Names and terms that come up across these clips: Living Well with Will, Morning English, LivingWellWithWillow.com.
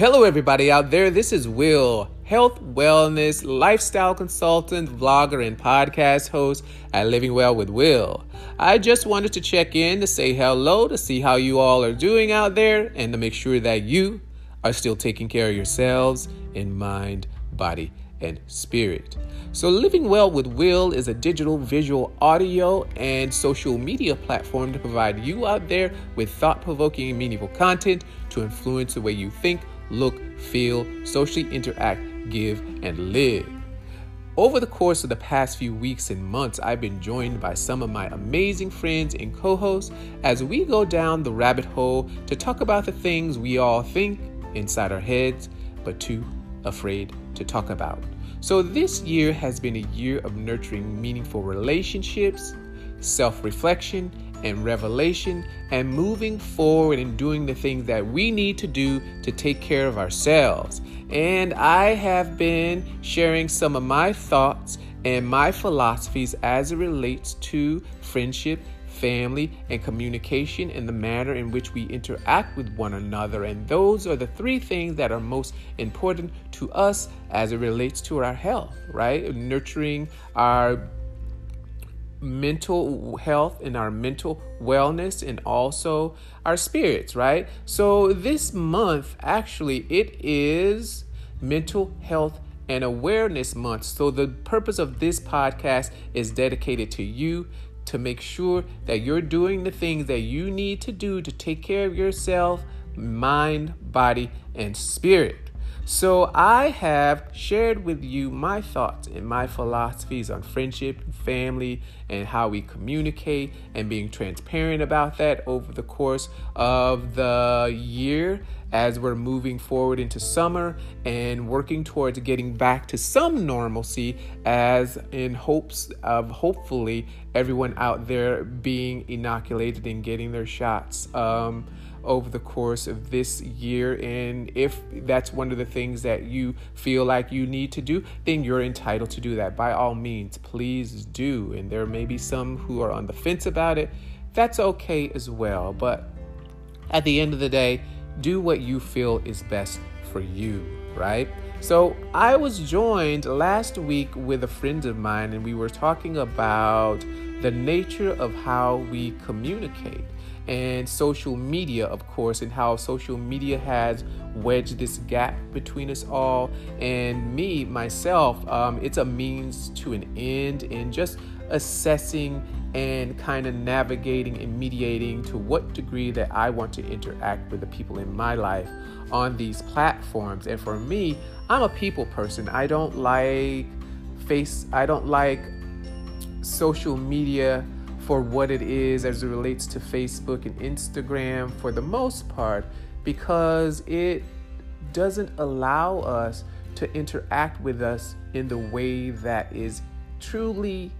Hello everybody out there, this is Will, health, wellness, lifestyle consultant, vlogger, and podcast host at Living Well with Will. I just wanted to check in to say hello, to see how you all are doing out there, and to make sure that you are still taking care of yourselves in mind, body, and spirit. So Living Well with Will is a digital, visual, audio, and social media platform to provide you out there with thought-provoking and meaningful content to influence the way you think, look, feel, socially interact, give, and live. Over the course of the past few weeks and months, I've been joined by some of my amazing friends and co-hosts as we go down the rabbit hole to talk about the things we all think inside our heads, but too afraid to talk about. So this year has been a year of nurturing meaningful relationships, self-reflection, and revelation, and moving forward and doing the things that we need to do to take care of ourselves. And I have been sharing some of my thoughts and my philosophies as it relates to friendship, family, and communication, and the manner in which we interact with one another. And those are the three things that are most important to us as it relates to our health, right? Nurturing our mental health and our mental wellness, and also our spirits, right? So this month, actually, it is Mental Health and Awareness Month. So the purpose of this podcast is dedicated to you to make sure that you're doing the things that you need to do to take care of yourself, mind, body, and spirit. So I have shared with you my thoughts and my philosophies on friendship, family, and how we communicate, and being transparent about that over the course of the year as we're moving forward into summer and working towards getting back to some normalcy, as in hopes of hopefully everyone out there being inoculated and getting their shots over the course of this year. And if that's one of the things that you feel like you need to do, then you're entitled to do that. By all means, please do. And there may be some who are on the fence about it. That's okay as well. But at the end of the day, do what you feel is best for you, right? So I was joined last week with a friend of mine, and we were talking about the nature of how we communicate and social media, of course, and how social media has wedged this gap between us all. And me, myself, it's a means to an end, and just assessing and kind of navigating and mediating to what degree that I want to interact with the people in my life on these platforms. And for me, I'm a people person. I don't like social media for what it is as it relates to Facebook and Instagram for the most part, because it doesn't allow us to interact with us in the way that is truly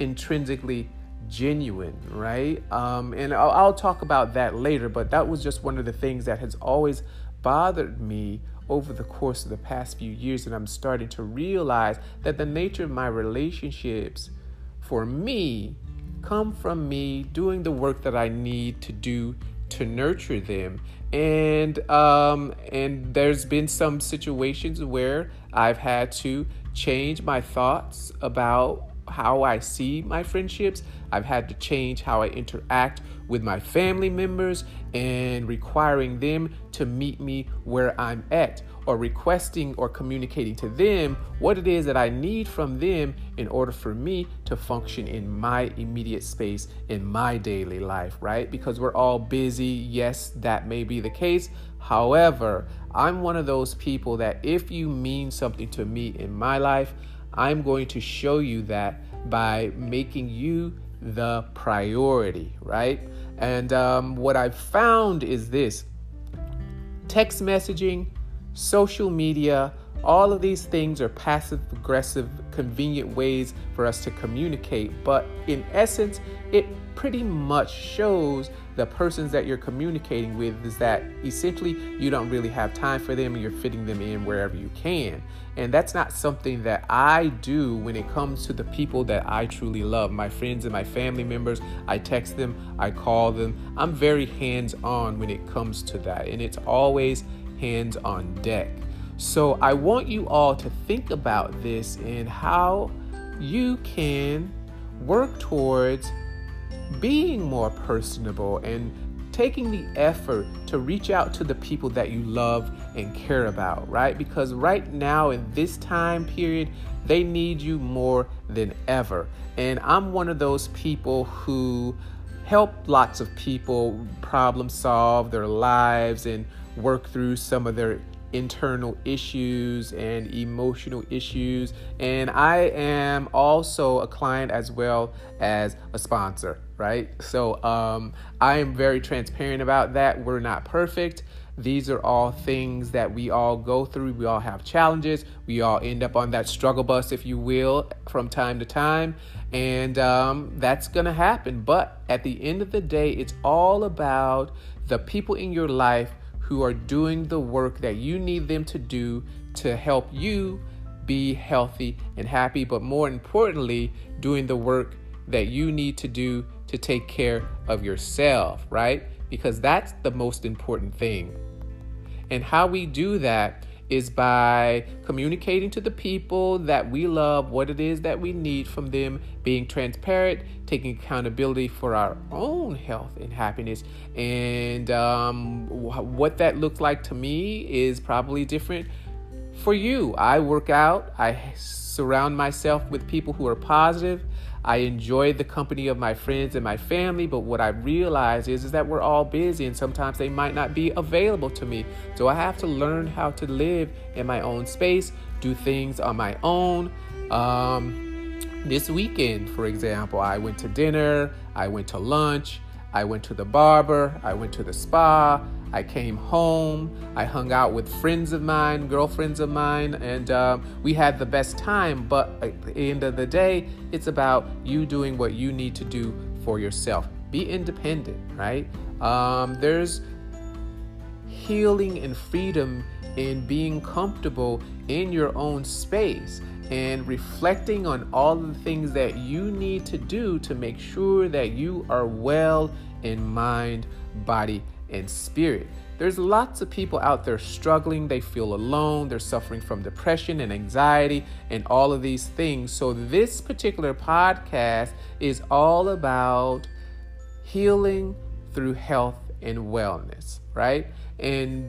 intrinsically genuine, right? And I'll talk about that later, but that was just one of the things that has always bothered me over the course of the past few years. And I'm starting to realize that the nature of my relationships for me come from me doing the work that I need to do to nurture them. And there's been some situations where I've had to change my thoughts about how I see my friendships. I've had to change how I interact with my family members, and requiring them to meet me where I'm at, or requesting or communicating to them what it is that I need from them in order for me to function in my immediate space in my daily life, right? Because we're all busy. Yes, that may be the case. However, I'm one of those people that if you mean something to me in my life, I'm going to show you that by making you the priority, right? And what I've found is this: text messaging, social media, all of these things are passive-aggressive, convenient ways for us to communicate. But in essence, it pretty much shows the persons that you're communicating with is that essentially you don't really have time for them, and you're fitting them in wherever you can. And that's not something that I do when it comes to the people that I truly love, my friends and my family members. I text them, I call them. I'm very hands-on when it comes to that. And it's always hands on deck. So I want you all to think about this and how you can work towards being more personable and taking the effort to reach out to the people that you love and care about, right? Because right now in this time period, they need you more than ever. And I'm one of those people who help lots of people problem solve their lives and work through some of their internal issues and emotional issues. And I am also a client as well as a sponsor, right? So I am very transparent about that. We're not perfect. These are all things that we all go through. We all have challenges. We all end up on that struggle bus, if you will, from time to time. And that's going to happen. But at the end of the day, it's all about the people in your life who are doing the work that you need them to do to help you be healthy and happy, but more importantly, doing the work that you need to do to take care of yourself, right? Because that's the most important thing. And how we do that is by communicating to the people that we love what it is that we need from them, being transparent, taking accountability for our own health and happiness. And what that looks like to me is probably different for you. I work out. I surround myself with people who are positive. I enjoy the company of my friends and my family, but what I realize is that we're all busy and sometimes they might not be available to me. So I have to learn how to live in my own space, do things on my own. This weekend, for example, I went to dinner, I went to lunch, I went to the barber, I went to the spa, I came home, I hung out with friends of mine, girlfriends of mine, and we had the best time. But at the end of the day, it's about you doing what you need to do for yourself. Be independent, right? There's healing and freedom in being comfortable in your own space and reflecting on all the things that you need to do to make sure that you are well in mind, body, and spirit. There's lots of people out there struggling. They feel alone. They're suffering from depression and anxiety and all of these things. So this particular podcast is all about healing through health and wellness, right? And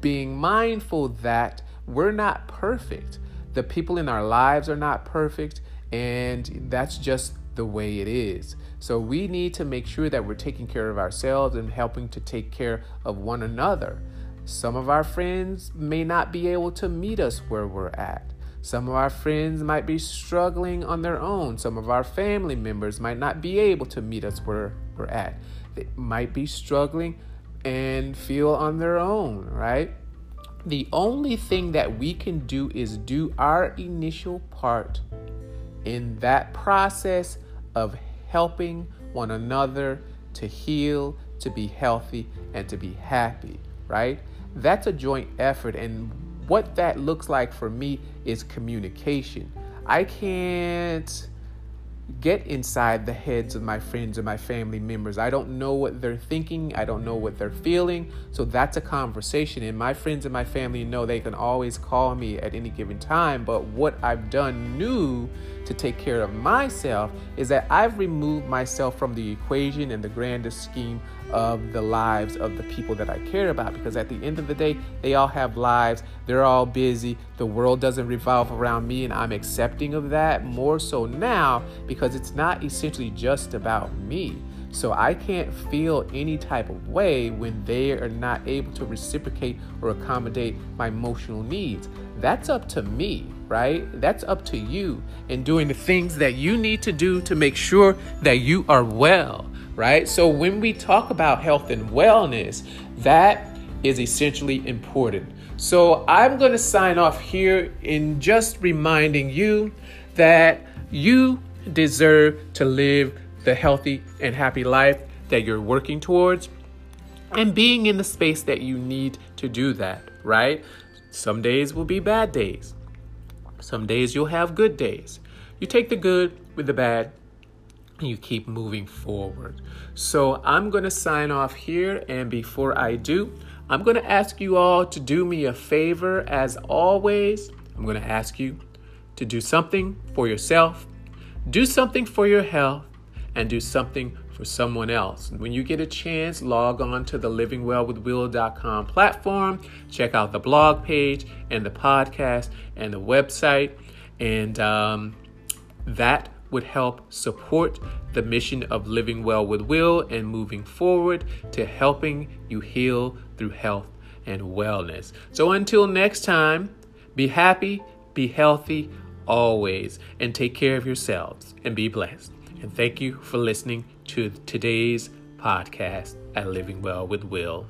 being mindful that we're not perfect. The people in our lives are not perfect, and that's just the way it is. So we need to make sure that we're taking care of ourselves and helping to take care of one another. Some of our friends may not be able to meet us where we're at. Some of our friends might be struggling on their own. Some of our family members might not be able to meet us where we're at. They might be struggling and feel on their own, right? The only thing that we can do is do our initial part in that process of helping one another to heal, to be healthy, and to be happy, right? That's a joint effort. And what that looks like for me is communication. I can't get inside the heads of my friends and my family members. I don't know what they're thinking. I don't know what they're feeling. So that's a conversation. And my friends and my family know they can always call me at any given time. But what I've done new to take care of myself is that I've removed myself from the equation and the grander scheme of the lives of the people that I care about. Because at the end of the day, they all have lives. They're all busy. The world doesn't revolve around me, and I'm accepting of that more so now because it's not essentially just about me. So I can't feel any type of way when they are not able to reciprocate or accommodate my emotional needs. That's up to me, right? That's up to you and doing the things that you need to do to make sure that you are well, right? So when we talk about health and wellness, that is essentially important. So I'm going to sign off here in just reminding you that you deserve to live the healthy and happy life that you're working towards and being in the space that you need to do that, right? Some days will be bad days. Some days you'll have good days. You take the good with the bad and you keep moving forward. So I'm going to sign off here. And before I do, I'm going to ask you all to do me a favor as always. I'm going to ask you to do something for yourself, do something for your health, and do something for someone else. When you get a chance, log on to the LivingWellWithWillow.com platform, check out the blog page and the podcast and the website, and that would help support the mission of Living Well with Will and moving forward to helping you heal through health and wellness. So until next time, be happy, be healthy always, and take care of yourselves and be blessed. And thank you for listening to today's podcast at Living Well with Will.